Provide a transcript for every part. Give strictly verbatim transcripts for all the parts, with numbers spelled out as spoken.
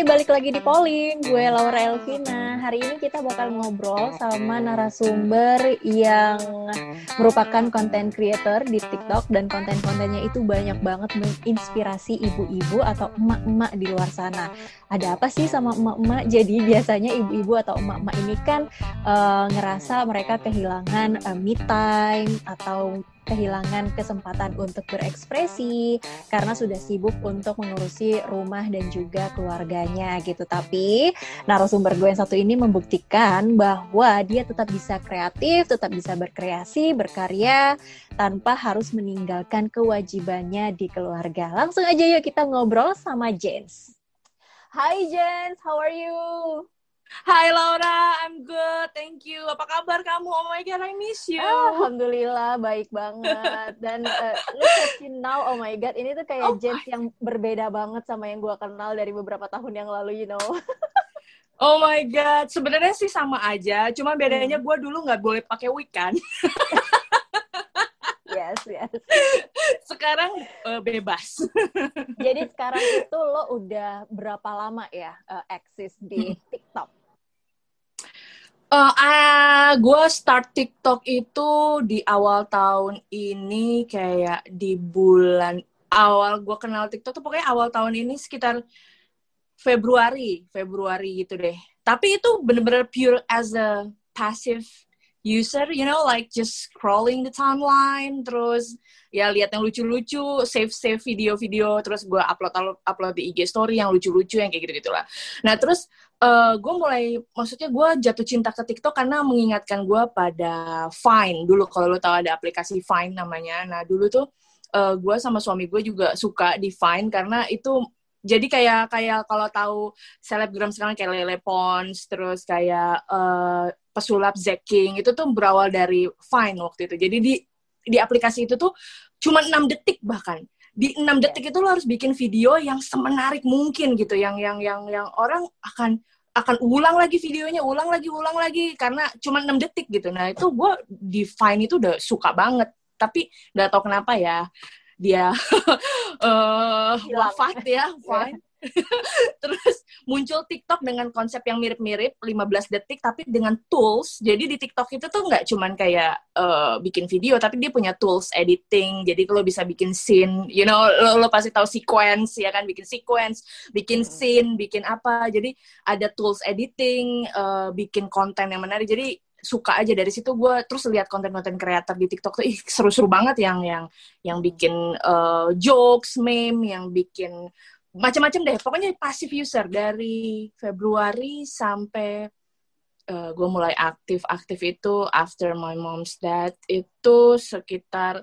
Hai, balik lagi di Polling. Gue Laura Elvina. Hari ini kita bakal ngobrol sama narasumber yang merupakan content creator di TikTok, dan konten-kontennya itu banyak banget menginspirasi ibu-ibu atau emak-emak di luar sana. Ada apa sih sama emak-emak? Jadi biasanya ibu-ibu atau emak-emak ini kan uh, ngerasa mereka kehilangan uh, me time atau kehilangan kesempatan untuk berekspresi karena sudah sibuk untuk mengurusi rumah dan juga keluarganya gitu. Tapi narasumber gue yang satu ini membuktikan bahwa dia tetap bisa kreatif, tetap bisa berkreasi, berkarya tanpa harus meninggalkan kewajibannya di keluarga. Langsung aja yuk kita ngobrol sama Janes. Hai Janes, how are you? Hai Laura, I'm good, thank you. Apa kabar kamu? Oh my god, I miss you. Alhamdulillah, baik banget. Dan uh, look at you now, oh my god, ini tuh kayak oh Janes my... yang berbeda banget sama yang gue kenal dari beberapa tahun yang lalu, you know. Oh my god, sebenarnya sih sama aja, cuma bedanya gue dulu nggak boleh pakai wig kan. Yes, yes. Sekarang uh, bebas. Jadi sekarang itu lo udah berapa lama ya uh, eksis di TikTok? Uh, uh, gue start TikTok itu di awal tahun ini, kayak di bulan awal gue kenal TikTok tuh pokoknya awal tahun ini sekitar Februari, Februari gitu deh. Tapi itu bener-bener pure as a passive user, you know, like just scrolling the timeline, terus ya lihat yang lucu-lucu, save-save video-video, terus gue upload upload di I G story yang lucu-lucu, yang kayak gitu-gitu lah. Nah terus uh, gue mulai, maksudnya gue jatuh cinta ke TikTok karena mengingatkan gue pada Vine dulu. Kalau lo tahu ada aplikasi Vine namanya. Nah dulu tuh uh, gue sama suami gue juga suka di Vine karena itu jadi kayak kayak kalau tahu selebgram sekarang kayak Lele Pons, terus kayak uh, pesulap Zack King, itu tuh berawal dari Vine waktu itu. Jadi di di aplikasi itu tuh cuma enam detik, bahkan di enam detik itu lo harus bikin video yang semenarik mungkin gitu, yang yang yang yang orang akan akan ulang lagi videonya, ulang lagi ulang lagi karena cuma enam detik gitu. Nah itu gue di Vine itu udah suka banget, tapi nggak tahu kenapa ya dia uh, wafat ya Vine. Terus muncul TikTok dengan konsep yang mirip-mirip, lima belas detik tapi dengan tools. Jadi di TikTok itu tuh nggak cuman kayak uh, bikin video, tapi dia punya tools editing. Jadi lo bisa bikin scene, you know, lo, lo pasti tahu sequence ya kan, bikin sequence, bikin scene, bikin apa. Jadi ada tools editing, uh, bikin konten yang menarik. Jadi suka aja dari situ gue, terus lihat konten-konten kreator di TikTok tuh ih seru-seru banget, yang yang yang bikin uh, jokes, meme, yang bikin macam-macam deh. Pokoknya passive user dari Februari sampai uh, gue mulai aktif-aktif itu after my mom's death itu sekitar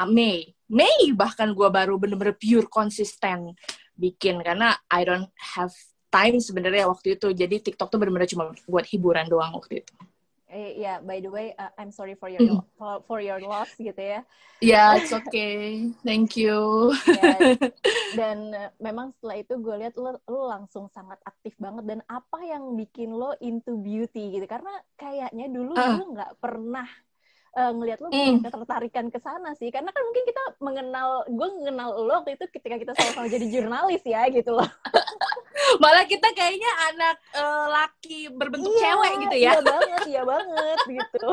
uh, Mei. Mei bahkan gue baru bener-bener pure konsisten bikin, karena I don't have time sebenarnya waktu itu. Jadi TikTok tuh bener-bener cuma buat hiburan doang waktu itu. Ya, yeah, by the way, uh, I'm sorry for your mm. for, for your loss gitu ya. Yeah, it's okay. Thank you. Yeah. Dan uh, memang setelah itu gue lihat lo, lo langsung sangat aktif banget. Dan apa yang bikin lo into beauty gitu? Karena kayaknya dulu uh. lo nggak pernah uh, ngelihat lo punya mm. ketertarikan ke sana sih. Karena kan mungkin kita mengenal, gue mengenal lo waktu itu ketika kita sama-sama jadi jurnalis ya gitu loh. Malah kita kayaknya anak uh, laki berbentuk iya, cewek gitu ya. Iya banget, iya banget gitu.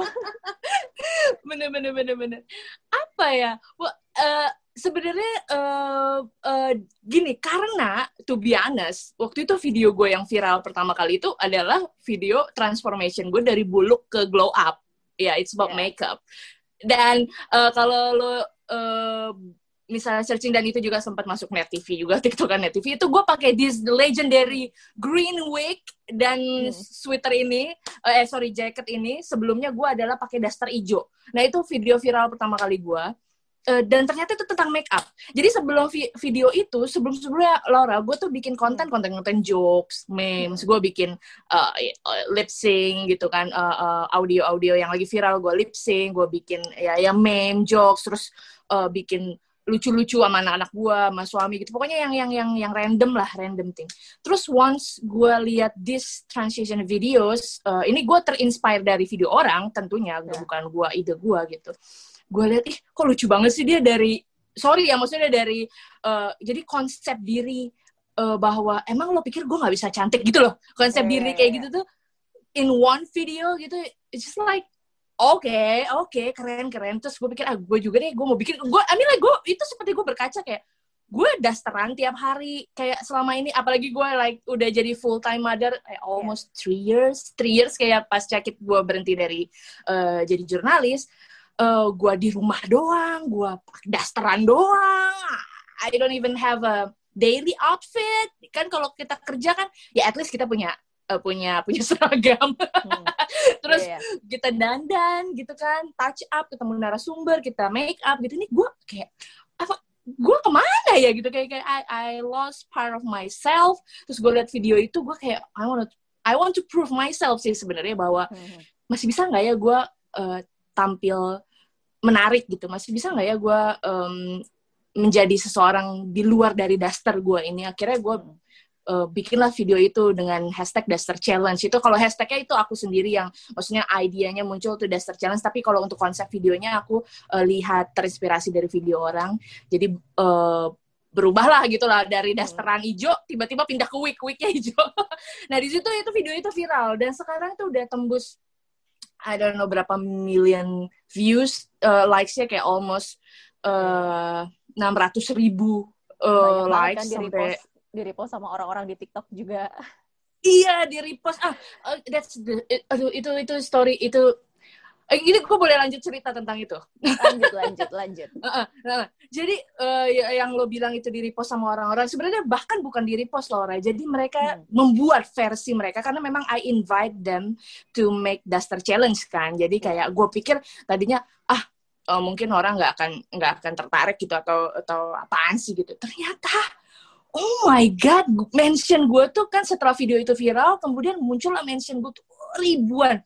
Bener, bener, bener, bener. Apa ya? Well, uh, sebenarnya uh, uh, gini, karena to be honest, waktu itu video gue yang viral pertama kali itu adalah video transformation gue dari buluk ke glow up. Ya, yeah, it's about yeah. makeup. Dan uh, kalau lo uh, misalnya searching, dan itu juga sempat masuk Net T V juga, TikTokan Net T V, itu gue pakai this legendary green wig dan hmm. sweater ini, eh sorry jacket ini. Sebelumnya gue adalah pakai daster hijau. Nah itu video viral pertama kali gue, uh, dan ternyata itu tentang make up. Jadi sebelum vi- video itu, sebelum sebelumnya Laura, gue tuh bikin konten konten konten jokes, memes, gue bikin uh, lip sync gitu kan, uh, uh, audio audio yang lagi viral gue lip sync, gue bikin ya ya meme jokes, terus uh, bikin lucu-lucu sama anak-anak gue, sama suami gitu. Pokoknya yang yang yang yang random lah, random thing. Terus once gue lihat this transition videos, uh, ini gue terinspire dari video orang tentunya, yeah. bukan gue, ide gue gitu. Gue lihat ih kok lucu banget sih dia dari, sorry ya maksudnya dari, uh, jadi konsep diri uh, bahwa emang lo pikir gue nggak bisa cantik gitu loh, konsep yeah, diri kayak yeah, gitu tuh in one video gitu, it's just like oke okay, oke okay, keren keren. Terus gue pikir ah gue juga deh, gue mau bikin gue, I mean like gue itu seperti gue berkaca kayak gue dasteran tiap hari kayak selama ini, apalagi gue like udah jadi full time mother eh, almost three years three years kayak pasca kit gue berhenti dari uh, jadi jurnalis, uh, gue di rumah doang, gue dasteran doang, I don't even have a daily outfit kan. Kalau kita kerja kan ya at least kita punya uh, punya punya seragam hmm. Terus yeah, kita dandan gitu kan, touch up, ketemu narasumber, kita make up gitu. Ini gue kayak apa, gue kemana ya gitu, kayak kayak I, I lost part of myself. Terus gue liat video itu, gue kayak I want to I want to prove myself sih sebenarnya, bahwa mm-hmm, masih bisa nggak ya gue uh, tampil menarik gitu, masih bisa nggak ya gue um, menjadi seseorang di luar dari daster gue ini. Akhirnya gue uh, bikinlah video itu dengan hashtag Daster Challenge. Itu kalau hashtagnya itu aku sendiri yang maksudnya idenya muncul tuh Daster Challenge, tapi kalau untuk konsep videonya aku uh, lihat terinspirasi dari video orang. Jadi uh, berubahlah gitulah dari dasteran hijau tiba-tiba pindah ke wig-wignya hijau. Nah di situ itu video itu viral dan sekarang tuh udah tembus I don't know berapa million views, uh, likes-nya kayak almost uh, enam ratus ribu uh, likes kan, sampai di-repost sama orang-orang di TikTok juga. Iya, di-repost. Ah, uh, that's the, it, aduh, itu itu story itu. Eh, ini gue boleh lanjut cerita tentang itu. Lanjut, lanjut, lanjut. Uh, uh, uh, jadi uh, yang lo bilang itu di-repost sama orang-orang, sebenarnya bahkan bukan di-repost, Laura. Jadi mereka hmm. membuat versi mereka, karena memang I invite them to make Duster Challenge kan. Jadi kayak gue pikir tadinya ah uh, mungkin orang nggak akan nggak akan tertarik gitu atau atau apaan sih gitu. Ternyata oh my god, mention gue tuh kan setelah video itu viral, kemudian muncullah mention gue tuh ribuan.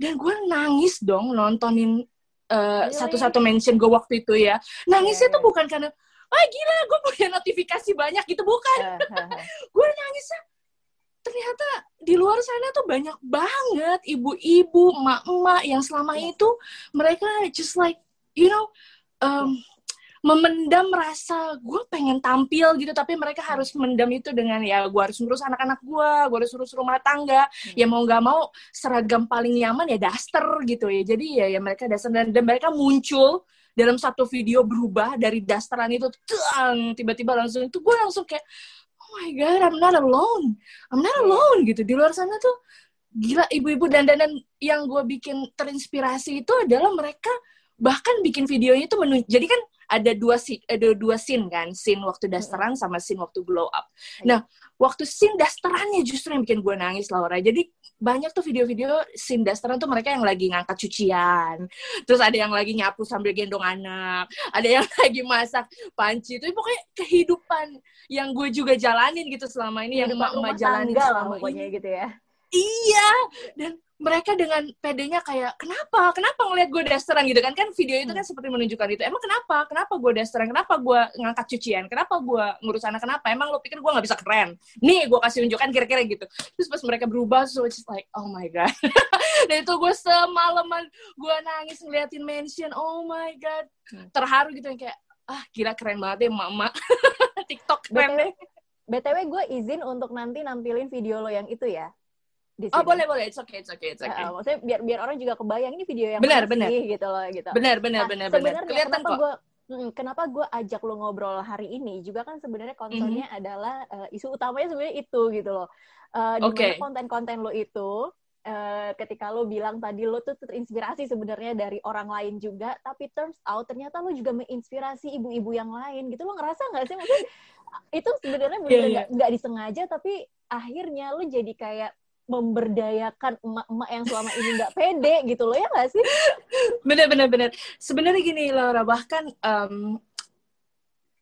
Dan gue nangis dong nontonin uh, really? satu-satu mention gue waktu itu ya. Nangisnya yeah, tuh bukan karena, wah gila gue punya notifikasi banyak gitu, bukan. Gue nangisnya, ternyata di luar sana tuh banyak banget ibu-ibu, emak-emak yang selama yeah, itu mereka just like, you know, um, memendam rasa gue pengen tampil gitu, tapi mereka harus mendam itu dengan ya gue harus ngurus anak-anak gue, gue harus ngurus rumah tangga, hmm. ya mau nggak mau seragam paling nyaman ya daster gitu ya. Jadi ya, ya mereka daster dan, dan mereka muncul dalam satu video berubah dari dasteran itu tuang, tiba-tiba langsung itu gue langsung kayak oh my god, I'm not alone, I'm not alone gitu. Di luar sana tuh gila ibu-ibu dandanan yang gue bikin terinspirasi itu adalah mereka bahkan bikin videonya itu menunj- jadi kan ada dua scene, ada dua scene kan, scene waktu dasteran sama scene waktu glow up. Nah, waktu scene dasterannya justru yang bikin gue nangis, Laura. Jadi banyak tuh video-video scene dasteran tuh mereka yang lagi ngangkat cucian, terus ada yang lagi nyapu sambil gendong anak, ada yang lagi masak panci. Itu pokoknya kehidupan yang gue juga jalanin gitu selama ini, yang emak-emak jalanin selama pokoknya ini. Gitu ya. Iya, dan mereka dengan pedenya kayak, kenapa? Kenapa ngeliat gue dasteran gitu kan? Kan video itu kan seperti menunjukkan itu. Emang kenapa? Kenapa gue dasteran? Kenapa gue ngangkat cucian? Kenapa gue ngurus anak? Kenapa? Emang lo pikir gue gak bisa keren? Nih, gue kasih tunjukkan kira-kira gitu. Terus pas mereka berubah, so it's like, oh my god. Dan itu gue semalaman, gue nangis ngeliatin mention, oh my god. Terharu gitu, yang kayak, ah gila keren banget deh mama. TikTok keren deh. B T W gue izin untuk nanti nampilin video lo yang itu ya. Oh boleh boleh, it's okay it's okay it's okay. Uh, maksudnya biar biar orang juga kebayang ini video yang benar benar gitu loh gitu. Benar benar nah, benar benar. Kelihatan kok. Gua, kenapa gue ajak lo ngobrol hari ini juga kan sebenarnya kontennya mm-hmm. adalah uh, isu utamanya sebenarnya itu gitu loh. Uh, okay. Dimana konten-konten lo itu uh, ketika lo bilang tadi lo tuh terinspirasi sebenarnya dari orang lain juga, tapi turns out ternyata lo juga menginspirasi ibu-ibu yang lain gitu. Lo ngerasa nggak sih maksudnya itu sebenarnya benar nggak yeah, yeah. disengaja tapi akhirnya lo jadi kayak memberdayakan emak-emak yang selama ini nggak pede gitu loh, ya nggak sih? Bener-bener. Sebenarnya gini Laura, bahkan um,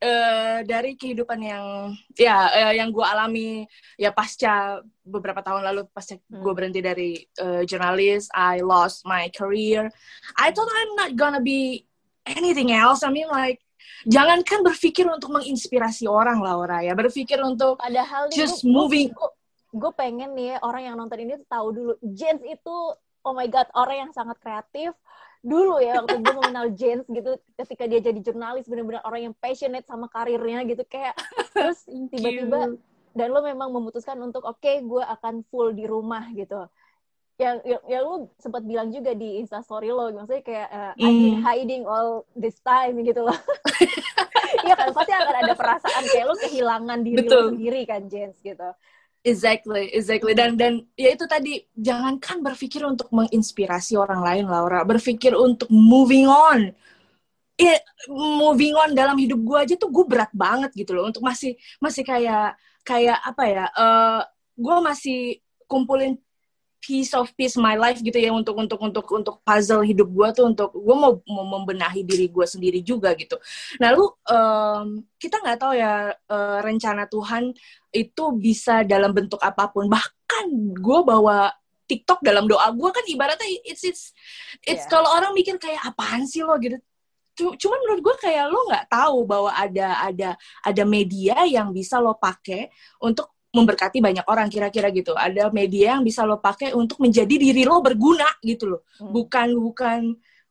uh, dari kehidupan yang ya uh, yang gue alami ya pasca beberapa tahun lalu pasca hmm. gue berhenti dari uh, jurnalis, I lost my career. I thought I'm not gonna be anything else. I mean like jangankan berpikir untuk menginspirasi orang Laura ya, berpikir untuk padahal just itu, moving. Itu, gue pengen nih orang yang nonton ini tahu dulu Janes itu oh my god orang yang sangat kreatif dulu ya. Waktu gue mengenal Janes gitu ketika dia jadi jurnalis benar-benar orang yang passionate sama karirnya gitu kayak terus tiba-tiba dan lo memang memutuskan untuk oke okay, gue akan full di rumah gitu. Yang ya, ya lo sempat bilang juga di Instastory lo, maksudnya kayak uh, mm. I've been hiding all this time gitu loh. Iya kan, pasti akan ada perasaan kayak lo kehilangan diri lo sendiri kan, Janes gitu. Exactly, exactly. Dan dan ya itu tadi, jangankan berpikir untuk menginspirasi orang lain, Laura, berpikir untuk moving on. Ya, moving on dalam hidup gue aja tuh gue berat banget gitu loh. Untuk masih masih kayak kayak apa ya? Uh, gue masih kumpulin piece of piece my life gitu ya, untuk untuk untuk untuk puzzle hidup gue tuh, untuk gue mau, mau membenahi diri gue sendiri juga gitu. Nah lu um, kita nggak tahu ya uh, rencana Tuhan itu bisa dalam bentuk apapun. Bahkan gue bawa TikTok dalam doa gue kan, ibaratnya it's it's it's yeah. Kalau orang mikir kayak apaan sih lo gitu. Cuman menurut gue kayak lo nggak tahu bahwa ada ada ada media yang bisa lo pakai untuk memberkati banyak orang, kira-kira gitu. Ada media yang bisa lo pakai untuk menjadi diri lo berguna gitu loh. Hmm. Bukan bukan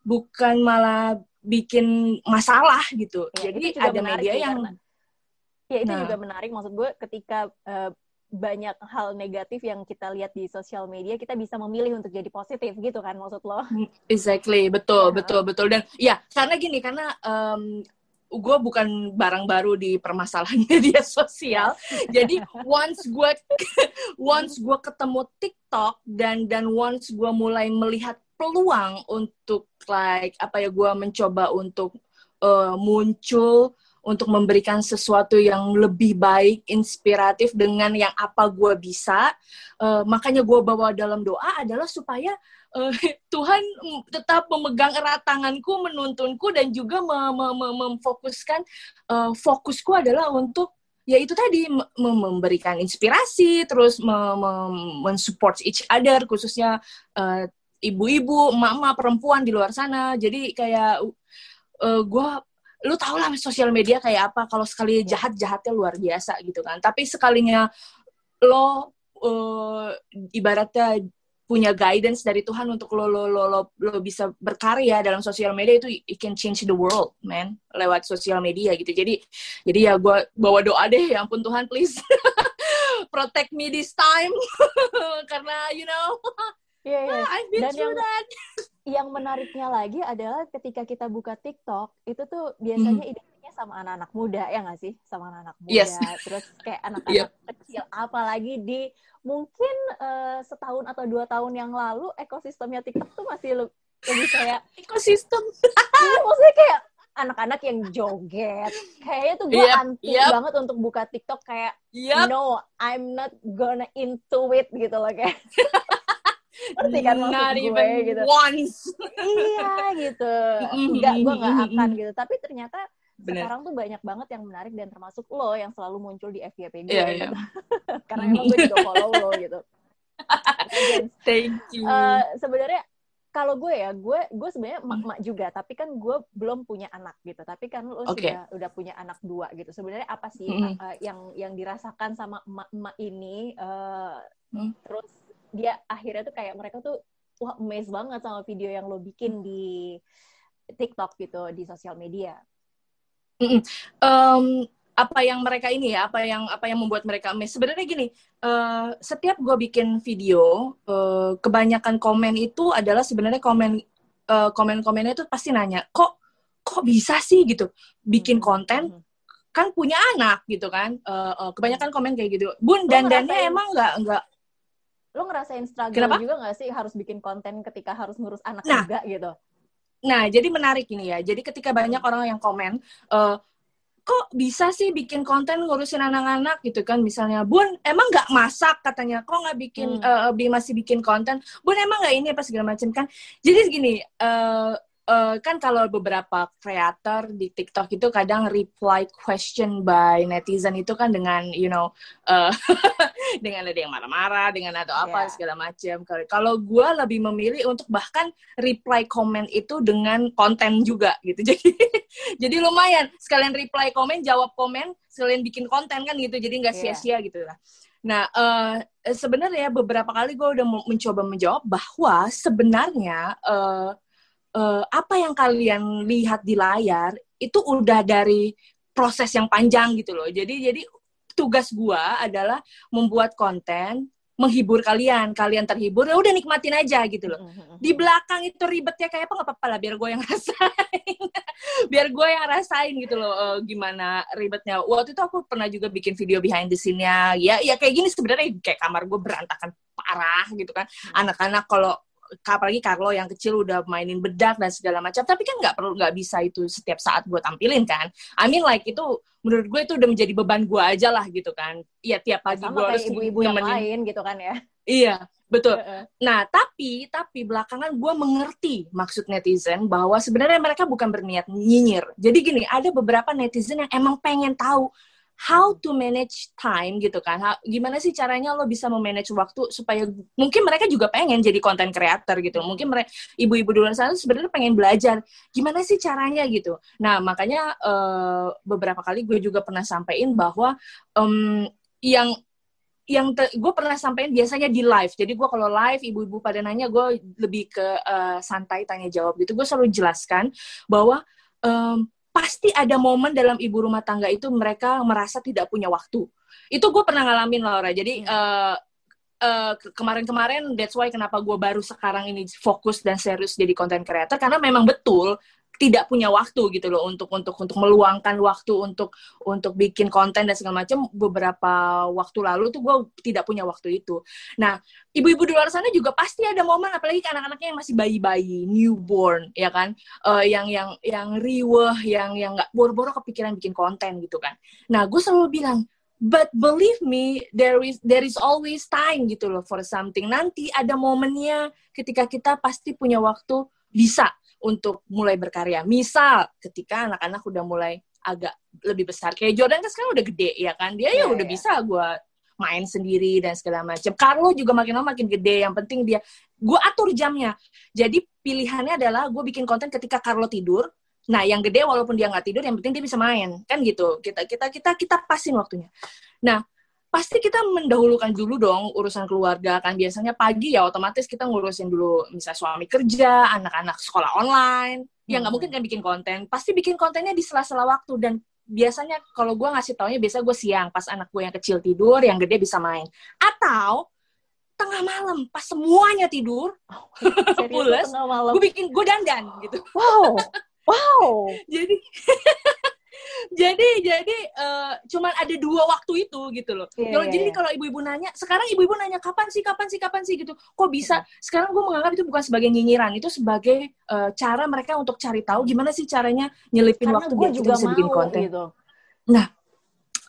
bukan malah bikin masalah gitu. Ya, jadi ada media sih, yang karena, ya itu nah. juga menarik, maksud gue ketika uh, banyak hal negatif yang kita lihat di sosial media, kita bisa memilih untuk jadi positif gitu kan, maksud lo? Exactly, betul, yeah. betul, betul. Dan ya, karena gini, karena um, gue bukan barang baru di permasalahan media sosial. Jadi once gue once gue ketemu TikTok dan dan once gue mulai melihat peluang untuk like apa ya, gue mencoba untuk uh, muncul, untuk memberikan sesuatu yang lebih baik, inspiratif dengan yang apa gue bisa. Uh, makanya gue bawa dalam doa adalah supaya uh, Tuhan tetap memegang erat tanganku, menuntunku, dan juga mem- mem- memfokuskan, uh, fokusku adalah untuk, ya itu tadi, mem- memberikan inspirasi, terus mem- mem- mensupport each other, khususnya uh, ibu-ibu, emak-emak, perempuan di luar sana. Jadi kayak uh, gue... lu tau lah sosial media kayak apa, kalau sekali jahat-jahatnya luar biasa gitu kan, tapi sekalinya lo uh, ibaratnya punya guidance dari Tuhan untuk lo lo lo lo, lo bisa berkarya dalam sosial media, itu it can change the world man, lewat sosial media gitu. Jadi jadi ya gue bawa doa deh, ya ampun Tuhan please protect me this time karena you know yeah, yeah. I've been Dan through yang... that Yang menariknya lagi adalah ketika kita buka TikTok, itu tuh biasanya mm-hmm. identiknya sama anak-anak muda, ya nggak sih? Sama anak-anak muda. Yes. Terus kayak anak-anak yep. kecil. Apalagi di mungkin uh, setahun atau dua tahun yang lalu, ekosistemnya TikTok tuh masih lebih kayak... ekosistem? Iya, maksudnya kayak anak-anak yang joget. Kayaknya tuh gue yep. anti yep. banget untuk buka TikTok kayak, yep. no, I'm not gonna into it gitu loh kayak. Ngerti kan maksud gue gitu. Once. Iya gitu. Enggak, gue gak akan gitu. Tapi ternyata bener. Sekarang tuh banyak banget yang menarik, dan termasuk lo yang selalu muncul di F Y P gue yeah, gitu. Yeah. Karena emang gue juga follow lo gitu. Thank you. Uh, sebenarnya kalau gue ya, gue gue sebenarnya mak-mak juga, tapi kan gue belum punya anak gitu. Tapi kan lo okay. sudah udah punya anak dua gitu. Sebenarnya apa sih mm-hmm. uh, yang yang dirasakan sama emak-emak ini uh, mm. terus dia akhirnya tuh kayak mereka tuh wah amazed banget sama video yang lo bikin di TikTok gitu, di sosial media. Um, apa yang mereka ini ya, apa yang apa yang membuat mereka amazed? Sebenarnya gini, uh, setiap gue bikin video, uh, kebanyakan komen itu adalah sebenarnya komen uh, komen-komennya itu pasti nanya, kok kok bisa sih gitu bikin hmm. konten? Hmm. Kan punya anak gitu kan? Uh, uh, kebanyankan komen kayak gitu. Bun, dandannya emang nggak nggak lo ngerasain struggle Kenapa? juga nggak sih harus bikin konten ketika harus ngurus anak nah, juga gitu? Nah, jadi menarik ini ya. Jadi ketika banyak orang yang komen, uh, kok bisa sih bikin konten ngurusin anak-anak gitu kan? Misalnya, Bun, emang nggak masak katanya? Kok nggak bikin, hmm. uh, masih bikin konten? Bun, emang nggak ini apa segala macam kan? Jadi gini, uh, uh, kan kalau beberapa kreator di TikTok itu kadang reply question by netizen itu kan dengan, you know, uh, dengan ada yang marah-marah, dengan atau apa yeah. segala macam. Kalau gue lebih memilih untuk bahkan reply komen itu dengan konten juga gitu. Jadi jadi lumayan, sekalian reply komen, jawab komen, sekalian bikin konten kan gitu. Jadi nggak sia-sia yeah. gitu lah. Nah uh, sebenarnya beberapa kali gue udah mencoba menjawab bahwa sebenarnya uh, uh, apa yang kalian lihat di layar itu udah dari proses yang panjang gitu loh. Jadi jadi tugas gua adalah membuat konten, menghibur kalian, kalian terhibur, ya udah nikmatin aja gitu loh. Di belakang itu ribetnya kayak apa, nggak apa-apa lah, biar gue yang rasain, biar gue yang rasain gitu loh, uh, gimana ribetnya. Waktu itu aku pernah juga bikin video behind the scene-nya, ya, ya kayak gini sebenarnya, kayak kamar gue berantakan parah gitu kan, anak-anak kalau apalagi Carlo yang kecil udah mainin bedak dan segala macam, tapi kan nggak perlu, nggak bisa itu setiap saat gue tampilin kan. I mean like itu menurut gue itu udah menjadi beban gue aja lah gitu kan. Iya tiap pagi gue harus ibu-ibu yang lain gitu kan ya. Iya betul. Nah tapi tapi belakangan gue mengerti maksud netizen bahwa sebenarnya mereka bukan berniat nyinyir. Jadi gini, ada beberapa netizen yang emang pengen tahu how to manage time gitu kan, how, gimana sih caranya lo bisa memanage waktu supaya mungkin mereka juga pengen jadi content creator gitu, mungkin mereka ibu-ibu di luar sana sebenarnya pengen belajar gimana sih caranya gitu. Nah makanya uh, beberapa kali gue juga pernah sampein bahwa um, yang yang te- gue pernah sampein biasanya di live. Jadi gue kalau live ibu-ibu pada nanya, gue lebih ke uh, santai tanya jawab gitu. Gue selalu jelaskan bahwa um, pasti ada momen dalam ibu rumah tangga itu mereka merasa tidak punya waktu. Itu gue pernah ngalamin, Laura. Jadi uh, uh, kemarin-kemarin, that's why kenapa gue baru sekarang ini fokus dan serius jadi content creator, karena memang betul tidak punya waktu gitu loh untuk untuk untuk meluangkan waktu untuk untuk bikin konten dan segala macam. Beberapa waktu lalu tuh gue tidak punya waktu itu. Nah ibu-ibu di luar sana juga pasti ada momen, apalagi anak-anaknya yang masih bayi-bayi, newborn ya kan, uh, yang yang yang riweh, yang yang nggak boro-boro kepikiran bikin konten gitu kan. Nah gue selalu bilang, but believe me, there is there is always time gitu loh for something. Nanti ada momennya ketika kita pasti punya waktu bisa untuk mulai berkarya. Misal ketika anak-anak udah mulai agak lebih besar, kayak Jordan kan sekarang udah gede ya kan, dia yeah, ya udah yeah. bisa gue main sendiri dan segala macam. Carlo juga makin lama makin gede, yang penting dia, gue atur jamnya. Jadi pilihannya adalah gue bikin konten ketika Carlo tidur. Nah yang gede walaupun dia nggak tidur, yang penting dia bisa main kan gitu. Kita kita kita kita pasin waktunya. Nah pasti kita mendahulukan dulu dong urusan keluarga kan. Biasanya pagi ya otomatis kita ngurusin dulu, misalnya suami kerja, anak-anak sekolah online, hmm. ya nggak mungkin kan bikin konten. Pasti bikin kontennya di sela-sela waktu, dan biasanya kalau gue ngasih taunya biasanya gue siang, pas anak gue yang kecil tidur, yang gede bisa main, atau tengah malam pas semuanya tidur, oh, pulas, gue bikin, gue dandan gitu. Wow, wow. Jadi Jadi jadi uh, cuman ada dua waktu itu gitu loh. Yeah, kalau yeah, jadi yeah. kalau ibu-ibu nanya, sekarang ibu-ibu nanya kapan sih, kapan sih, kapan sih gitu. Kok bisa? Yeah. Sekarang gue menganggap itu bukan sebagai nyinyiran, itu sebagai uh, cara mereka untuk cari tahu gimana sih caranya nyelipin karena waktu biar kita bisa bikin konten. Gitu. Nah,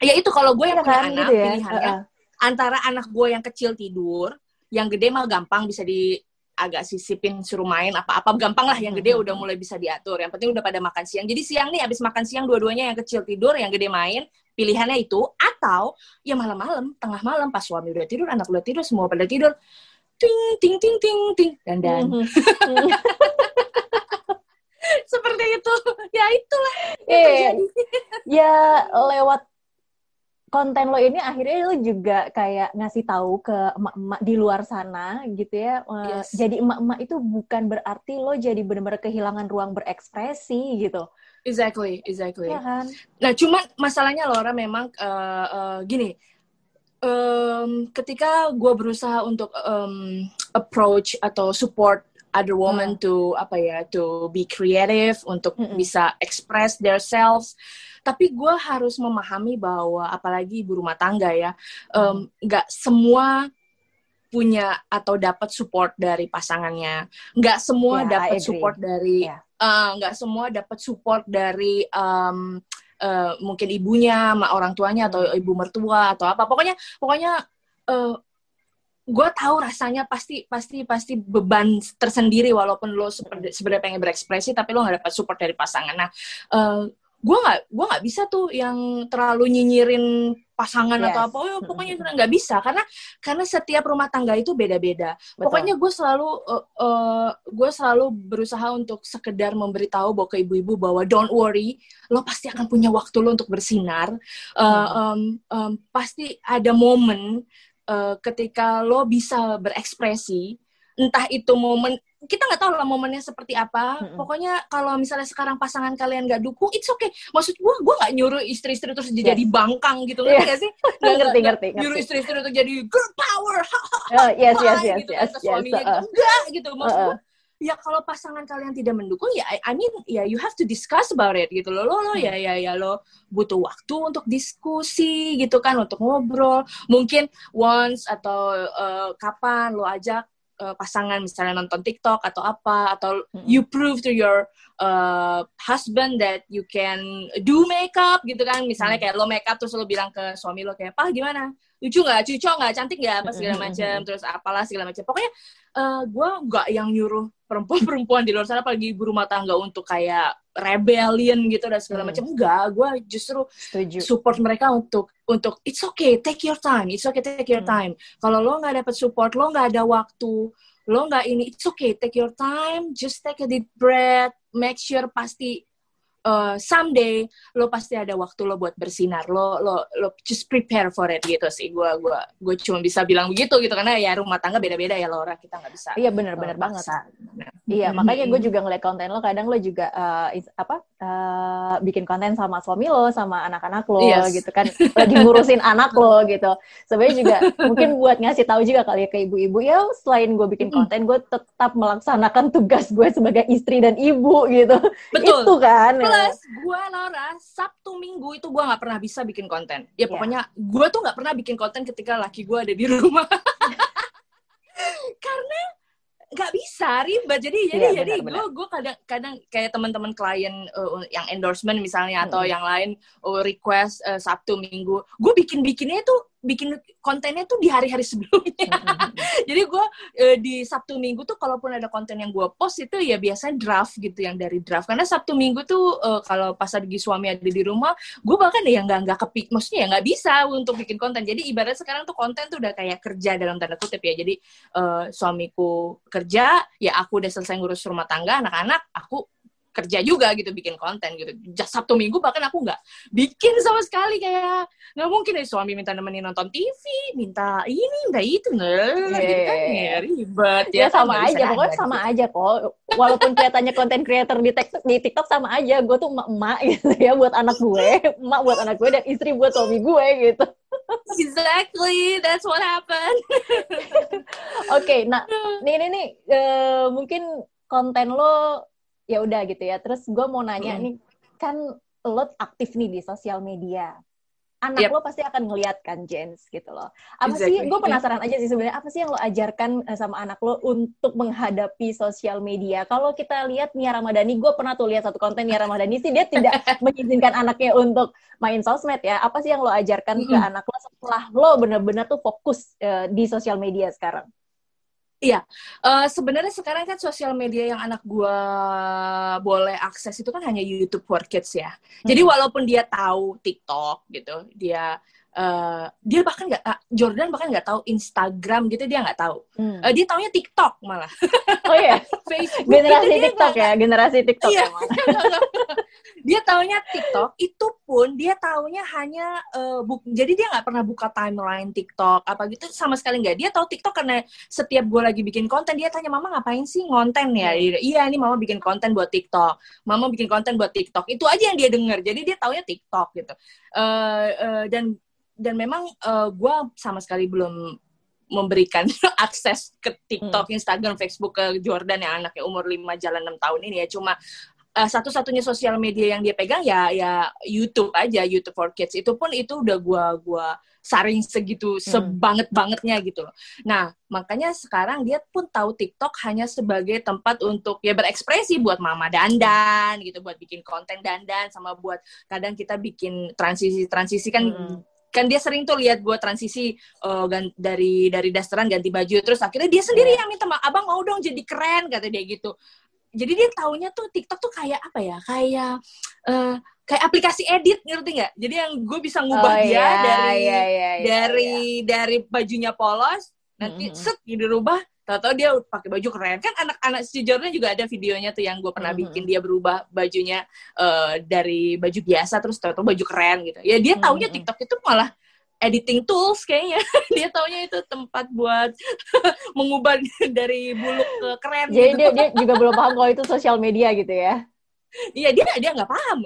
ya itu kalau gue yang punya anak gitu ya? Pilihannya uh-uh. antara anak gue yang kecil tidur, yang gede mah gampang bisa di agak sisipin, suruh main apa-apa gampang lah. Yang gede udah mulai bisa diatur, yang penting udah pada makan siang. Jadi siang nih abis makan siang dua-duanya, yang kecil tidur, yang gede main, pilihannya itu. Atau ya malam-malam, tengah malam pas suami udah tidur, anak udah tidur, semua pada tidur, ting ting ting ting ting dandan. Mm-hmm. Seperti itu ya, itulah eh, itu ya lewat konten lo ini akhirnya lo juga kayak ngasih tahu ke emak-emak di luar sana gitu ya. Yes. Jadi emak-emak itu bukan berarti lo jadi benar-benar kehilangan ruang berekspresi gitu. Exactly, exactly. Ya kan? Nah, cuman masalahnya Laura memang uh, uh, gini. Um, ketika gue berusaha untuk um, approach atau support other women hmm. to apa ya, to be creative, untuk hmm. bisa express themselves. Tapi gue harus memahami bahwa apalagi ibu rumah tangga ya, um, gak semua punya atau dapat support dari pasangannya, gak semua yeah, dapat support dari, yeah. uh, gak semua dapat support dari um, uh, mungkin ibunya, orang tuanya atau ibu mertua atau apa. Pokoknya, pokoknya uh, gue tahu rasanya pasti pasti pasti beban tersendiri walaupun lo sebenarnya pengen berekspresi tapi lo gak dapat support dari pasangan. Nah. Uh, gue nggak gue nggak bisa tuh yang terlalu nyinyirin pasangan yes. atau apa, oh, pokoknya nggak bisa, karena karena setiap rumah tangga itu beda-beda. Betul. Pokoknya gue selalu uh, uh, gue selalu berusaha untuk sekedar memberitahu bahwa ke ibu-ibu bahwa don't worry, lo pasti akan punya waktu lo untuk bersinar. Uh, um, um, pasti ada momen uh, ketika lo bisa berekspresi, entah itu momen kita nggak tahu lah momennya seperti apa. Mm-hmm. Pokoknya kalau misalnya sekarang pasangan kalian nggak dukung, it's okay. Maksud gue, gue nggak nyuruh istri-istri terus yes. jadi bangkang gitu, yes. nggak sih? Nggak ngerti, ngerti. Nyuruh istri-istri untuk jadi girl power, oh, yes, yes, yes, gitu. Yes, yes, suaminya yes, uh, gitu. Enggak gitu. Maksud gue, uh, uh. ya kalau pasangan kalian tidak mendukung, ya I mean, ya you have to discuss about it gitu loh. Lo, lo hmm. ya, ya, ya lo butuh waktu untuk diskusi gitu kan, untuk ngobrol. Mungkin once atau uh, kapan lo ajak pasangan misalnya nonton TikTok atau apa, atau hmm. you prove to your uh, husband that you can do makeup gitu kan, misalnya hmm. kayak lo makeup terus lo bilang ke suami lo kayak, "Pak, gimana? Lucu nggak? Cucok nggak? Cantik nggak?" apa segala macam, terus apalah segala macam. Pokoknya uh, gue nggak yang nyuruh perempuan-perempuan di luar sana apalagi ibu rumah tangga untuk kayak rebellion gitu dan segala hmm. macam. Enggak, gue justru Setuju. support mereka untuk untuk it's okay, take your time, it's okay, take your time. Hmm. Kalau lo nggak dapet support, lo nggak ada waktu, lo nggak ini, it's okay, take your time, just take a deep breath, make sure pasti Uh, someday lo pasti ada waktu lo buat bersinar, lo lo lo just prepare for it gitu sih. Gue gue gue cuma bisa bilang begitu gitu karena ya rumah tangga beda-beda ya Laura, kita nggak bisa. Iya benar-benar banget. Nah. Iya mm-hmm. makanya gue juga ngeliat konten lo, kadang lo juga uh, is, apa uh, bikin konten sama suami lo, sama anak-anak lo yes. gitu kan, lagi ngurusin anak lo gitu. Sebenarnya juga mungkin buat ngasih tahu juga kali ya ke ibu-ibu ya, selain gue bikin konten, gue tetap melaksanakan tugas gue sebagai istri dan ibu gitu. Betul. Itu kan. Betul. Gue Laura, Sabtu Minggu itu gue gak pernah bisa bikin konten. Ya pokoknya yeah. gue tuh gak pernah bikin konten ketika laki gue ada di rumah. Karena gak bisa ribet. Jadi yeah, jadi benar, jadi gue gue kadang-kadang kayak teman-teman klien uh, yang endorsement misalnya atau hmm. yang lain uh, request uh, Sabtu Minggu, gue bikin-bikinnya tuh bikin kontennya tuh di hari-hari sebelumnya. Mm-hmm. Jadi gue e, di Sabtu Minggu tuh kalaupun ada konten yang gue post itu ya biasanya draft gitu, yang dari draft. Karena Sabtu Minggu tuh e, kalau pas lagi suami ada di rumah, gue bahkan ya nggak nggak kepik, maksudnya ya nggak bisa untuk bikin konten. Jadi ibarat sekarang tuh konten tuh udah kayak kerja dalam tanda kutip ya. Jadi e, suamiku kerja, ya aku udah selesai ngurus rumah tangga, anak-anak, aku kerja juga gitu, bikin konten gitu. Sabtu Minggu bahkan aku nggak bikin sama sekali, kayak nggak mungkin ya suami minta nemenin nonton T V, minta ini, minta itu, nel, yeah. gitu kan ya ribet ya, ya sama aja, pokoknya sama gitu. aja kok. Walaupun kelihatannya konten creator di TikTok, di TikTok sama aja, gue tuh emak-emak gitu ya buat anak gue, emak buat anak gue dan istri buat suami gue gitu. Exactly, that's what happened. Oke, okay, nah nih nih nih uh, mungkin konten lo ya udah gitu ya. Terus gue mau nanya hmm. nih, kan lo aktif nih di sosial media. Anak yep. lo pasti akan ngeliat kan, Janes gitu loh. Apa exactly. sih, gue penasaran aja sih sebenarnya, apa sih yang lo ajarkan sama anak lo untuk menghadapi sosial media? Kalau kita lihat Nia Ramadhani, gue pernah tuh lihat satu konten Nia Ramadhani sih, dia tidak mengizinkan anaknya untuk main sosmed ya. Apa sih yang lo ajarkan mm-hmm. ke anak lo setelah lo benar-benar tuh fokus uh, di sosial media sekarang? Iya, uh, sebenarnya sekarang kan sosial media yang anak gua boleh akses itu kan hanya YouTube for Kids ya. Hmm. Jadi walaupun dia tahu TikTok gitu, dia uh, dia bahkan nggak, Jordan bahkan nggak tahu Instagram gitu, dia nggak tahu. Hmm. Uh, dia taunya TikTok malah. Oh iya, Facebook. Generasi gitu, TikTok ya, generasi TikTok. Iya. Dia taunya TikTok, itu pun dia taunya hanya uh, bu- jadi dia nggak pernah buka timeline TikTok apa gitu sama sekali nggak. Dia tahu TikTok karena setiap gue lagi bikin konten dia tanya, "Mama ngapain sih ngonten ya?" Dia, "Iya, ini Mama bikin konten buat TikTok. Mama bikin konten buat TikTok." Itu aja yang dia dengar. Jadi dia taunya TikTok gitu. Uh, uh, dan dan memang uh, gue sama sekali belum memberikan akses ke TikTok, hmm. Instagram, Facebook ke Jordan yang anaknya umur lima jalan enam tahun ini ya. Cuma Uh, satu-satunya sosial media yang dia pegang ya ya YouTube aja, YouTube for Kids. Itu pun itu udah gua gua saring segitu sebanget-bangetnya gitu loh. Nah, makanya sekarang dia pun tahu TikTok hanya sebagai tempat untuk ya berekspresi, buat mama dandan gitu, buat bikin konten dandan, sama buat kadang kita bikin transisi-transisi kan. Hmm. Kan dia sering tuh lihat gue transisi uh, gan- dari dari dasteran ganti baju, terus akhirnya dia sendiri yang minta, "Abang mau dong jadi keren," kata dia gitu. Jadi dia taunya tuh TikTok tuh kayak apa ya? Kayak uh, kayak aplikasi edit, ngerti nggak? Jadi yang gue bisa ngubah oh, dia yeah, dari yeah, yeah, yeah, dari yeah. dari bajunya polos, nanti mm-hmm. set dirubah, tahu-tahu dia pakai baju keren. Kan anak-anak sejujurnya juga ada videonya tuh yang gue pernah mm-hmm. bikin, dia berubah bajunya uh, dari baju biasa terus tahu-tahu baju keren gitu. Ya dia taunya mm-hmm. TikTok itu malah editing tools kayaknya. Dia taunya itu tempat buat mengubah dari buluk ke keren. Jadi gitu. dia, dia juga belum paham kalau itu sosial media gitu ya. Iya, dia dia nggak paham.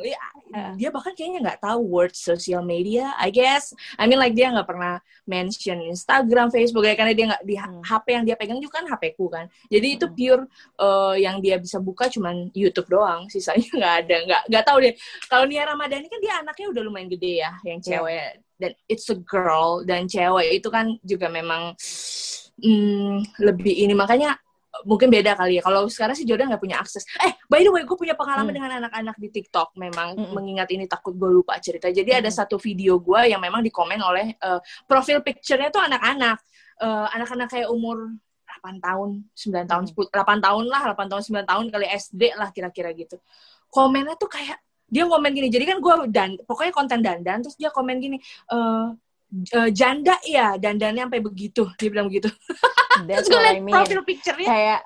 Dia bahkan kayaknya nggak tahu word social media, I guess. I mean like dia nggak pernah mention Instagram, Facebook, ya, karena dia nggak di H P yang dia pegang juga kan H P-ku kan. Jadi itu pure uh, yang dia bisa buka cuman YouTube doang, sisanya nggak ada. Nggak nggak tahu deh. Kalau Nia Ramadhani kan dia anaknya udah lumayan gede ya, yang cewek. Yeah. Dan it's a girl, dan cewek itu kan juga memang mm, lebih ini, makanya mungkin beda kali ya. Kalau sekarang sih Jordan nggak punya akses. Eh, by the way, gue punya pengalaman hmm. dengan anak-anak di TikTok. Memang hmm. mengingat ini takut gue lupa cerita. Jadi hmm. ada satu video gue yang memang dikomen oleh uh, profil picture-nya tuh anak-anak. Uh, anak-anak kayak umur delapan tahun, sembilan tahun, hmm. delapan tahun lah, delapan tahun, sembilan tahun kali S D lah kira-kira gitu. Komennya tuh kayak, dia komen gini, jadi kan gue dan, pokoknya konten dandan, terus dia komen gini, e, janda ya, dandannya sampai begitu, dia bilang begitu. That's terus gue liat I mean. Profil picture-nya. Kayak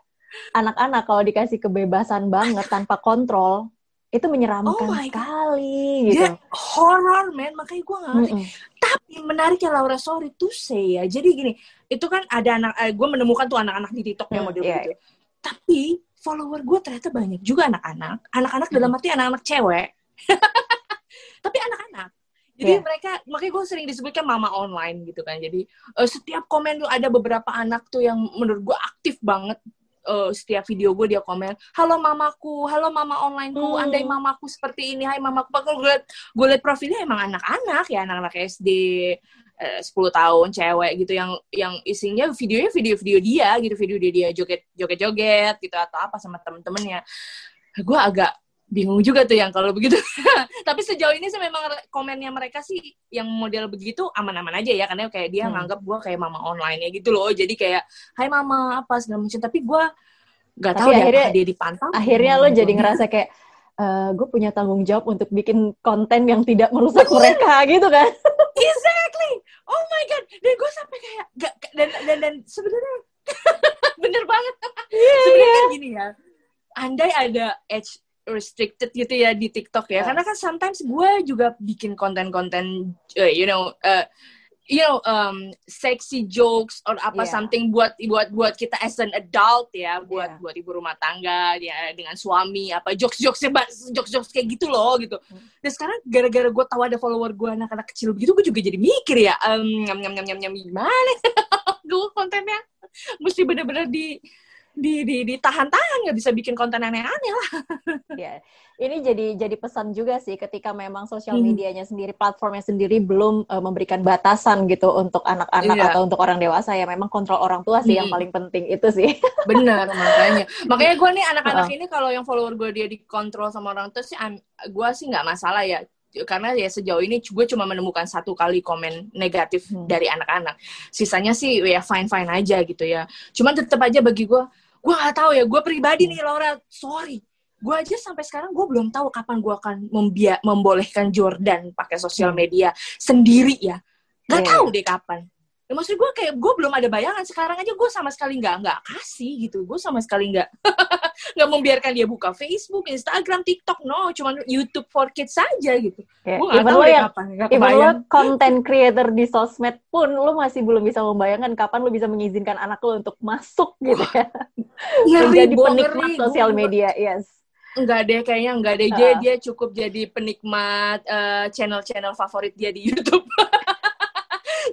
anak-anak kalau dikasih kebebasan banget tanpa kontrol, itu menyeramkan oh sekali. Gitu. Dia horror, man, makanya gue gak ngerti. Mm-mm. Tapi menariknya Laura, sorry to say ya, jadi gini, itu kan ada anak, eh, gue menemukan tuh anak-anak di TikTok yang model yeah, gitu. Yeah. Tapi follower gue ternyata banyak juga anak-anak. Anak-anak hmm. dalam arti anak-anak cewek. Tapi anak-anak. Jadi yeah. mereka, makanya gue sering disebutkan mama online gitu kan. Jadi uh, setiap komen tuh ada beberapa anak tuh yang menurut gue aktif banget. Uh, setiap video gue dia komen, halo mamaku, halo mama onlineku, hmm. andai mamaku seperti ini, hai mamaku. Kalau gue, gue liat profilnya emang anak-anak ya, anak-anak S D, sepuluh tahun cewek gitu, yang yang isinya videonya video-video dia gitu, video dia dia joget joget joget gitu atau apa sama temen-temennya. Gue agak bingung juga tuh yang kalau begitu. Tapi sejauh ini sih memang komennya mereka sih yang model begitu aman-aman aja ya, karena kayak dia hmm. nganggap gue kayak mama online ya gitu loh. Jadi kayak hai mama apa segala macam. Tapi gue nggak tahu ya apa dia dipantau. Akhirnya lo jadi ngerasa kayak uh, gue punya tanggung jawab untuk bikin konten yang tidak merusak mereka gitu kan? Exactly. Oh my god. Dan gue sampai kayak gak, dan dan dan sebenarnya bener banget. Yeah, sebenarnya yeah. kan gini ya. Andai ada age restricted gitu ya di TikTok ya, yeah. karena kan sometimes gue juga bikin konten-konten, uh, you know, uh, you know, um, sexy jokes or apa yeah. something buat buat buat kita as an adult ya, buat yeah. buat ibu rumah tangga ya dengan suami apa jokes-jokes jokes-jokes kayak gitu loh gitu. Dan sekarang gara-gara gue tahu ada follower gue anak-anak kecil begitu, gue juga jadi mikir ya, um, nyam nyam nyam nyam nyam gimana? Gue kontennya mesti bener-bener di di di ditahan-tahan, nggak bisa bikin konten aneh-aneh lah. Ya, ini jadi jadi pesan juga sih ketika memang sosial medianya sendiri, platformnya sendiri belum uh, memberikan batasan gitu untuk anak-anak yeah. atau untuk orang dewasa ya. Memang kontrol orang tua sih mm. yang paling penting itu sih. Benar, makanya. Makanya gue nih anak-anak ini kalau yang follower gue dia dikontrol sama orang tua sih, gue sih nggak masalah ya. Karena ya sejauh ini gue cuma menemukan satu kali komen negatif hmm. dari anak-anak. Sisanya sih ya fine-fine aja gitu ya. Cuman tetap aja bagi gue, gue nggak tahu ya, gue pribadi nih Laura, sorry. Gue aja sampai sekarang gue belum tahu kapan gue akan membia- membolehkan Jordan pakai sosial media sendiri ya. Nggak yeah. tahu deh kapan. Ya, maksud gue kayak gue belum ada bayangan. Sekarang aja gue sama sekali nggak nggak kasih gitu. Gue sama sekali nggak nggak membiarkan dia buka Facebook, Instagram, TikTok, no. Cuman YouTube for Kids saja gitu. Yeah. Gue nggak tahu yang, kapan. Nggak kebayang. Even lo content creator di sosmed pun lo masih belum bisa membayangkan kapan lo bisa mengizinkan anak lo untuk masuk gitu ya. Menjadi penikmat sosial media, yes. Enggak deh, kayaknya enggak deh. Dia uh. dia cukup jadi penikmat uh, channel-channel favorit dia di YouTube.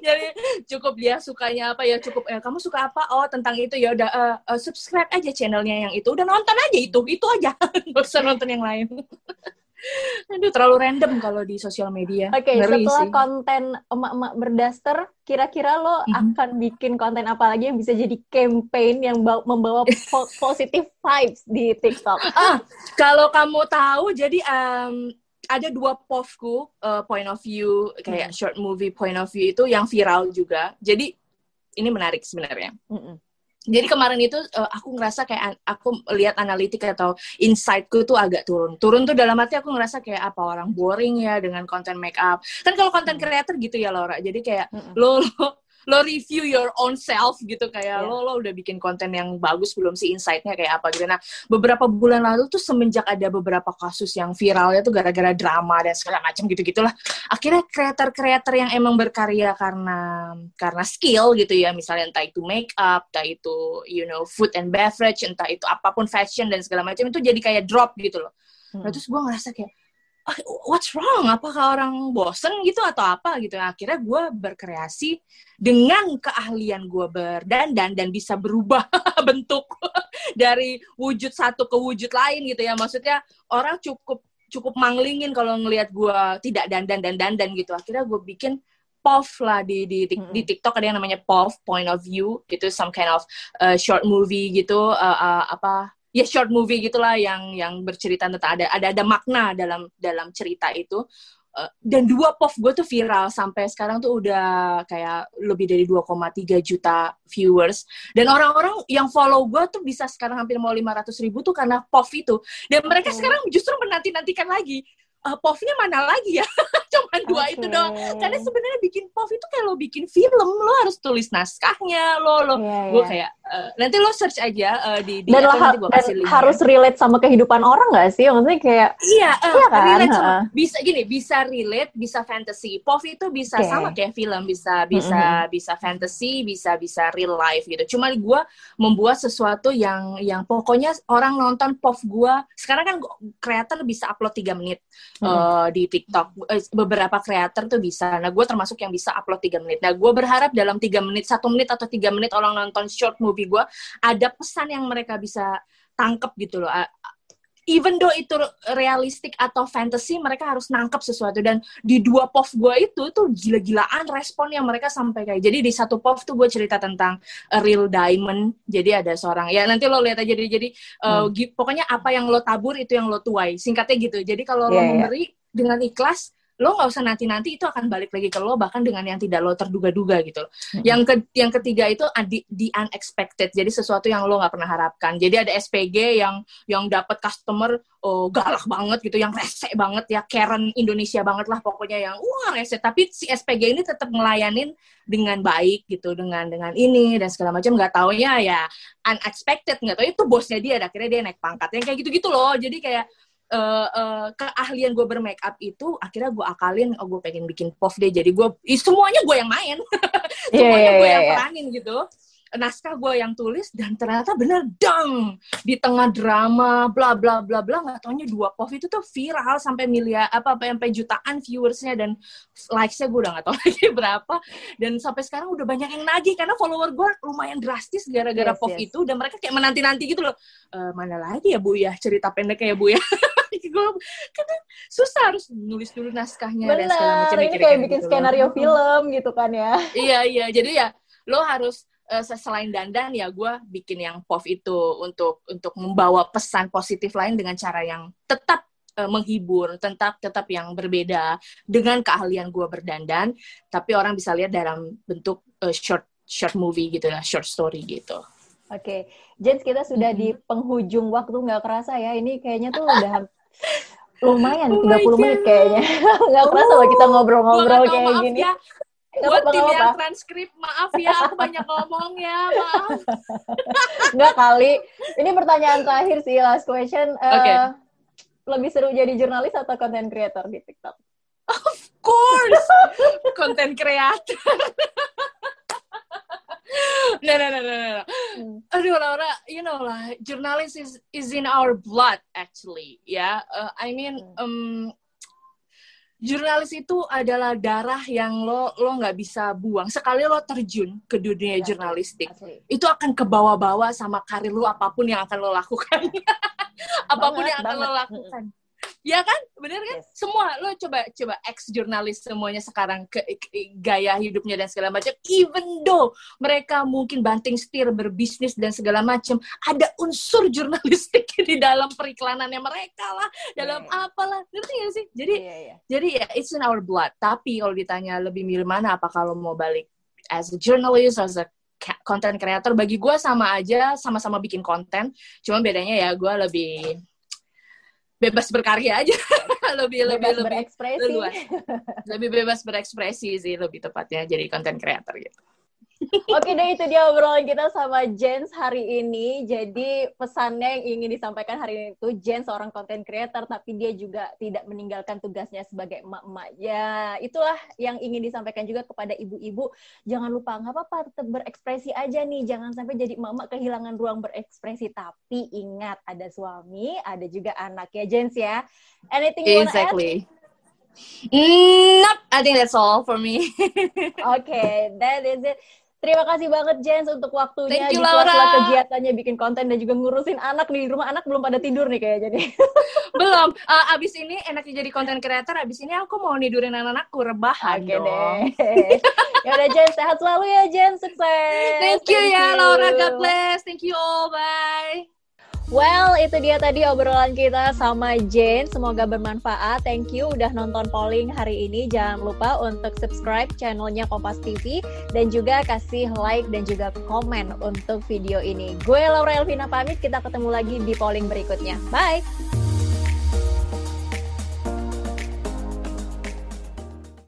Jadi cukup dia sukanya apa ya, cukup eh, kamu suka apa, oh tentang itu ya udah uh, uh, subscribe aja channelnya yang itu, udah nonton aja itu itu aja, nggak usah nonton yang lain. Aduh, terlalu random kalau di sosial media. Oke, okay, setelah sih. Konten emak-emak berdaster, kira-kira lo mm-hmm. akan bikin konten apa lagi yang bisa jadi campaign yang baw- membawa po- positive vibes di TikTok? Ah, kalau kamu tahu, jadi um, ada dua P O V-ku, uh, point of view, kayak mm. short movie point of view itu yang viral juga. Jadi, ini menarik sebenarnya. Mm-mm. Jadi kemarin itu uh, aku ngerasa kayak, aku lihat analitik atau insight-ku tuh agak turun. Turun tuh dalam arti aku ngerasa kayak apa, orang boring ya dengan konten make up. Kan kalau konten creator gitu ya Laura, jadi kayak mm-mm. lo, lo lo review your own self gitu, kayak yeah. lo lo udah bikin konten yang bagus belum sih, insight-nya kayak apa gitu. Nah, beberapa bulan lalu tuh semenjak ada beberapa kasus yang viralnya tuh gara-gara drama dan segala macam gitu-gitulah, akhirnya kreator-kreator yang emang berkarya karena karena skill gitu ya, misalnya entah itu make up, entah itu you know food and beverage, entah itu apapun fashion dan segala macam, itu jadi kayak drop gitu loh. Nah, terus gue ngerasa kayak what's wrong? Apakah orang bosen gitu atau apa gitu? Akhirnya gue berkreasi dengan keahlian gue berdandan dan bisa berubah bentuk dari wujud satu ke wujud lain gitu ya. Maksudnya orang cukup cukup manglingin kalau ngelihat gue tidak dandan dan dandan gitu. Akhirnya gue bikin P O V lah di di, di di TikTok, ada yang namanya P O V, point of view gitu, some kind of uh, short movie gitu, uh, uh, apa? ya short movie gitulah yang yang bercerita tentang ada ada ada makna dalam dalam cerita itu. Uh, dan dua P O V gue tuh viral sampai sekarang tuh udah kayak lebih dari dua koma tiga juta viewers, dan orang-orang yang follow gue tuh bisa sekarang hampir mau lima ratus ribu tuh karena P O V itu, dan mereka oh. sekarang justru menanti-nantikan lagi uh, P O V-nya mana lagi ya. Cuman dua okay. itu doang, karena sebenarnya bikin P O V itu kayak lo bikin film, lo harus tulis naskahnya, lo lo yeah, gue yeah. kayak uh, nanti lo search aja uh, di, di dan, atau nanti gua kasih dan harus relate sama kehidupan orang nggak sih, maksudnya kayak iya, uh, iya kan? relate sama, bisa gini, bisa relate, bisa fantasy. P O V itu bisa okay. sama kayak film, bisa bisa mm-hmm. bisa fantasy, bisa bisa real life gitu. Cuma gue membuat sesuatu yang yang pokoknya orang nonton P O V gue sekarang kan kreator bisa upload tiga menit mm-hmm. uh, di TikTok. Uh, beberapa kreator tuh bisa. Nah, gue termasuk yang bisa upload tiga menit. Nah, gue berharap dalam tiga menit, satu menit atau tiga menit orang nonton short movie gue, ada pesan yang mereka bisa tangkep gitu loh. Even though itu realistik atau fantasy, mereka harus nangkep sesuatu. Dan di dua P O V gue itu tuh gila-gilaan respon yang mereka sampai kayak. Jadi di satu P O V tuh gue cerita tentang a real diamond. Jadi ada seorang, ya nanti lo lihat aja. Jadi, jadi hmm. uh, pokoknya apa yang lo tabur itu yang lo tuai. Singkatnya gitu. Jadi kalau yeah, lo memberi yeah. dengan ikhlas, lo nggak usah nanti-nanti, itu akan balik lagi ke lo, bahkan dengan yang tidak lo terduga-duga gitu. Mm-hmm. Yang ke, yang ketiga itu adi, the unexpected, jadi sesuatu yang lo nggak pernah harapkan. Jadi ada S P G yang yang dapat customer oh, galak banget gitu, yang rese banget ya, Karen Indonesia banget lah pokoknya, yang wah rese. Tapi si S P G ini tetap ngelayanin dengan baik gitu, dengan dengan ini dan segala macam. Nggak taunya ya unexpected, nggak tau itu bosnya dia, akhirnya dia naik pangkat. Yang kayak gitu-gitu loh. Jadi kayak Uh, uh, keahlian gue bermake up itu akhirnya gue akalin, oh gue pengen bikin P O V deh, jadi gue semuanya gue yang main. Semuanya yeah, gue yeah, yang peranin yeah. gitu, naskah gue yang tulis, dan ternyata bener dang di tengah drama bla bla bla bla, nggak taunya dua P O V itu tuh viral sampai miliar apa apa sampai jutaan viewersnya, dan likesnya gue udah nggak tahu lagi berapa, dan sampai sekarang udah banyak yang nagih karena follower gue lumayan drastis gara-gara yes, P O V yes. itu, dan mereka kayak menanti-nanti gitu loh, e, mana lagi ya bu ya cerita pendek ya bu ya. Karena susah, harus nulis dulu naskahnya. Bener, dan segala macam, ini kayak bikin gitu skenario loh. Film gitu kan ya. Iya iya, jadi ya lo harus uh, selain dandan ya gue bikin yang P O V itu untuk untuk membawa pesan positif lain dengan cara yang tetap uh, menghibur, tetap tetap yang berbeda dengan keahlian gue berdandan, tapi orang bisa lihat dalam bentuk uh, short short movie gitu lah, short story gitu. Oke, okay. Janes, kita sudah di penghujung waktu, nggak kerasa ya, ini kayaknya tuh udah lumayan oh tiga puluh menit kayaknya. Nggak kerasa loh kita ngobrol-ngobrol kayak maaf gini. Ya. Buat tim yang transkrip, maaf ya aku banyak ngomong ya, maaf. Nggak kali, ini pertanyaan terakhir sih, last question. Okay. Uh, lebih seru jadi jurnalis atau content creator di TikTok? Of course, content creator. No, no, no, no, no. Aduh, Laura, you know lah, journalism is, is in our blood actually, ya. Yeah? Uh, I mean, um, jurnalis itu adalah darah yang lo lo nggak bisa buang. Sekali lo terjun ke dunia yeah, jurnalistik, actually. Itu akan kebawa-bawa sama karir lo, apapun yang akan lo lakukan, apapun banget, yang akan banget. lo lakukan. Ya kan, bener kan? Yes. Semua lo coba coba ex jurnalis semuanya sekarang ke, ke gaya hidupnya dan segala macam. Even though mereka mungkin banting setir berbisnis dan segala macam, ada unsur jurnalistik di dalam periklanannya mereka lah, dalam yeah. apalah, ngerti gak sih? Jadi yeah, yeah. jadi ya it's in our blood. Tapi kalau ditanya lebih milih mana, apa kalau mau balik as a journalist as a content creator, bagi gue sama aja, sama-sama bikin konten. Cuma bedanya ya gue lebih bebas berkarya aja, lebih bebas lebih berekspresi. lebih luas, lebih bebas berekspresi sih lebih tepatnya, jadi content creator gitu. Oke deh, itu dia obrolan kita sama Janes hari ini. Jadi pesannya yang ingin disampaikan hari ini itu, Janes seorang content creator, tapi dia juga tidak meninggalkan tugasnya sebagai emak-emak. Ya, itulah yang ingin disampaikan juga kepada ibu-ibu. Jangan lupa, nggak apa-apa, tetap berekspresi aja nih. Jangan sampai jadi emak-emak kehilangan ruang berekspresi. Tapi ingat, ada suami, ada juga anak ya, Janes ya. Anything you wanna exactly. add? Nope, I think that's all for me. Okay, that is it. Terima kasih banget Janes untuk waktunya. Thank you, Laura. Di sela-sela kegiatannya bikin konten dan juga ngurusin anak nih. Di rumah anak belum pada tidur nih kayaknya nih. Belum. Uh, abis ini enaknya jadi konten creator, abis ini aku mau nidurin anak-anakku rebahan okay, dong. Ya udah Janes, sehat selalu ya Janes, sukses. Thank you Thank ya you. Laura, God bless. Thank you all, bye. Well, itu dia tadi obrolan kita sama Janes. Semoga bermanfaat. Thank you udah nonton polling hari ini. Jangan lupa untuk subscribe channelnya Kompas T V dan juga kasih like dan juga komen untuk video ini. Gue Laura Elvina pamit. Kita ketemu lagi di polling berikutnya. Bye.